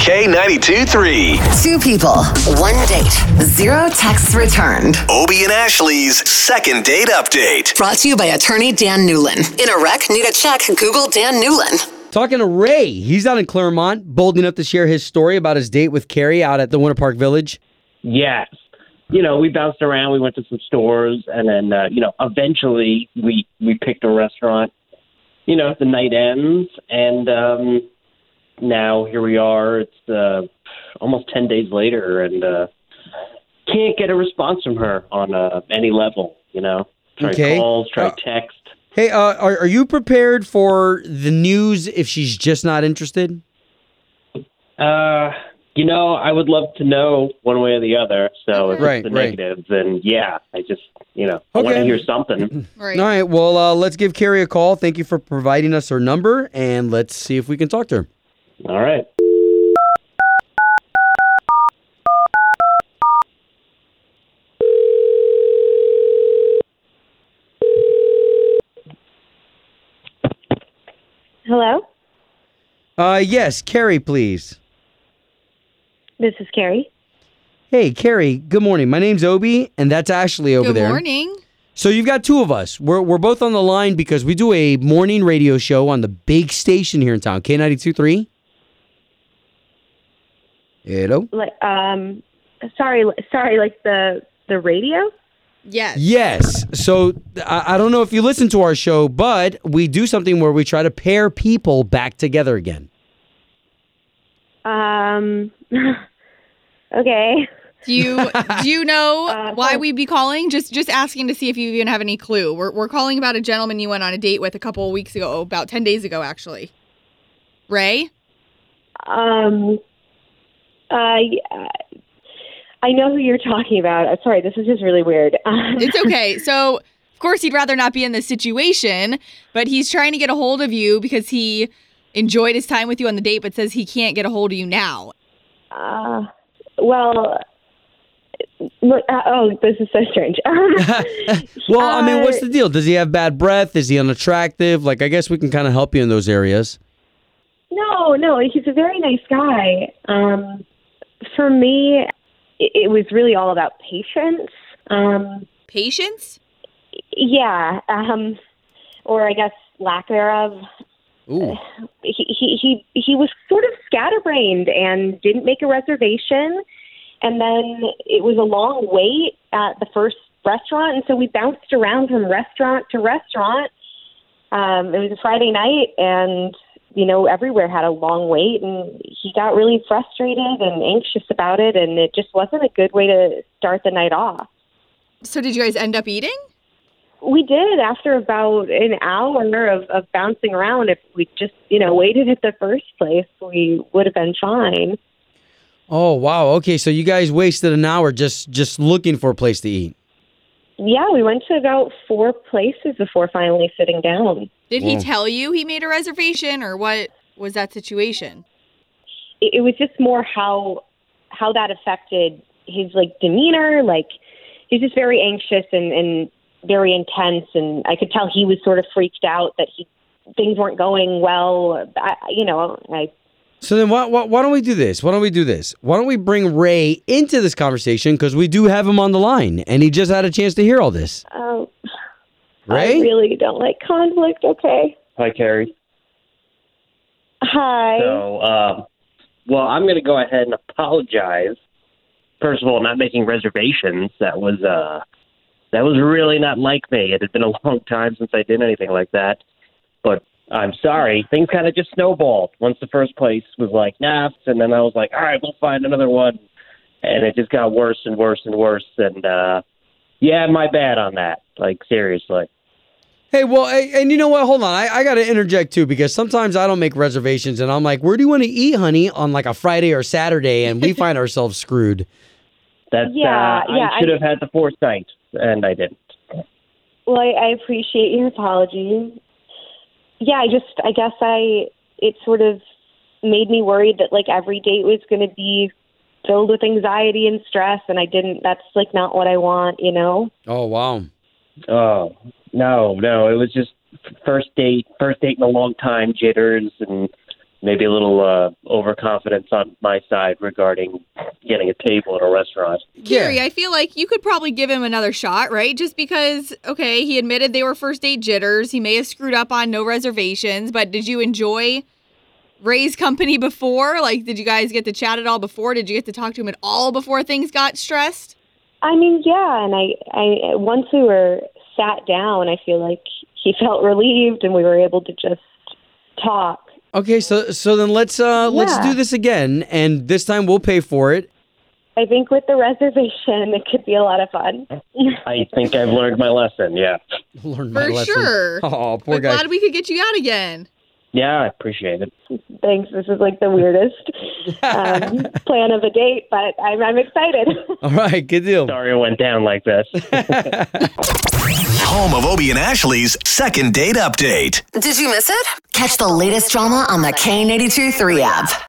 K92.3. Two people, one date, zero texts returned. Obie and Ashley's Second Date Update. Brought to you by attorney Dan Newlin. In a wreck, need a check, Google Dan Newlin. Talking to Ray. He's out in Claremont, bold enough to share his story about his date with Carrie out at the Winter Park Village. Yes. You know, we bounced around. We went to some stores. And then, eventually we picked a restaurant. You know, the night ends. And now here we are. It's almost 10 days later. And can't get a response from her on any level, you know. Try calls, try text. Hey, are you prepared for the news if she's just not interested? I would love to know one way or the other. So if it's the negatives, then I just, I want to hear something. Right. All right, well, let's give Carrie a call. Thank you for providing us her number, and let's see if we can talk to her. All right. Hello? Yes, Carrie, please. This is Carrie. Hey, Carrie, good morning. My name's Obie, and that's Ashley over there. Good morning. So you've got two of us. We're both on the line because we do a morning radio show on the big station here in town, K92.3. Hello? Sorry, like the radio? Yes. Yes. So I don't know if you listen to our show, but we do something where we try to pair people back together again. Okay. Do you know why we'd be calling? Just asking to see if you even have any clue. We're calling about a gentleman you went on a date with a couple of weeks ago, about 10 days ago, actually. Ray? Yeah. I know who you're talking about. I'm sorry, this is just really weird. It's okay. So, of course, he'd rather not be in this situation, but he's trying to get a hold of you because he enjoyed his time with you on the date, but says he can't get a hold of you now. This is so strange. Well, what's the deal? Does he have bad breath? Is he unattractive? Like, I guess we can kind of help you in those areas. No, he's a very nice guy. For me, it was really all about patience. Patience? Yeah. Or I guess lack thereof. Ooh. He was sort of scatterbrained and didn't make a reservation. And then it was a long wait at the first restaurant. And so we bounced around from restaurant to restaurant. It was a Friday night and, everywhere had a long wait, and he got really frustrated and anxious about it, and it just wasn't a good way to start the night off. So did you guys end up eating? We did. After about an hour of bouncing around, if we just, waited at the first place, we would have been fine. Oh, wow. Okay, so you guys wasted an hour just looking for a place to eat. Yeah, we went to about four places before finally sitting down. Did he tell you he made a reservation, or what was that situation? It was just more how that affected his, demeanor. Like, he's just very anxious and very intense, and I could tell he was sort of freaked out that things weren't going well. So then why don't we do this? Why don't we do this? Why don't we bring Ray into this conversation, because we do have him on the line, and he just had a chance to hear all this. Oh, Ray? I really don't like conflict, okay? Hi, Carrie. Hi. So, I'm going to go ahead and apologize. First of all, not making reservations. That was really not like me. It had been a long time since I did anything like that, but I'm sorry. Things kind of just snowballed. Once the first place was like, nah, and then I was like, all right, we'll find another one. And it just got worse and worse and worse. And, my bad on that. Like, seriously. Hey, well, and you know what? Hold on. I got to interject, too, because sometimes I don't make reservations. And I'm like, where do you want to eat, honey, on like a Friday or Saturday? And we find ourselves screwed. I should have had the foresight, and I didn't. Well, I appreciate your apology. Yeah, it sort of made me worried that every date was going to be filled with anxiety and stress, and that's not what I want, Oh, wow. Oh, no, it was just first date in a long time, jitters, and maybe a little overconfidence on my side regarding getting a table at a restaurant. Gary, yeah. I feel like you could probably give him another shot, right? Just because, okay, he admitted they were first date jitters. He may have screwed up on no reservations, but did you enjoy Ray's company before? Like, did you guys get to chat at all before? Did you get to talk to him at all before things got stressed? I mean, yeah, and I once we were sat down, I feel like he felt relieved and we were able to just talk. Okay, so then let's do this again, and this time we'll pay for it. I think with the reservation, it could be a lot of fun. I think I've learned my lesson, yeah. For sure. Oh, poor guy. I'm glad we could get you out again. Yeah, I appreciate it. Thanks. This is like the weirdest plan of a date, but I'm excited. All right, good deal. Sorry it went down like this. Home of Obie and Ashley's Second Date Update. Did you miss it? Catch the latest drama on the K92.3 app.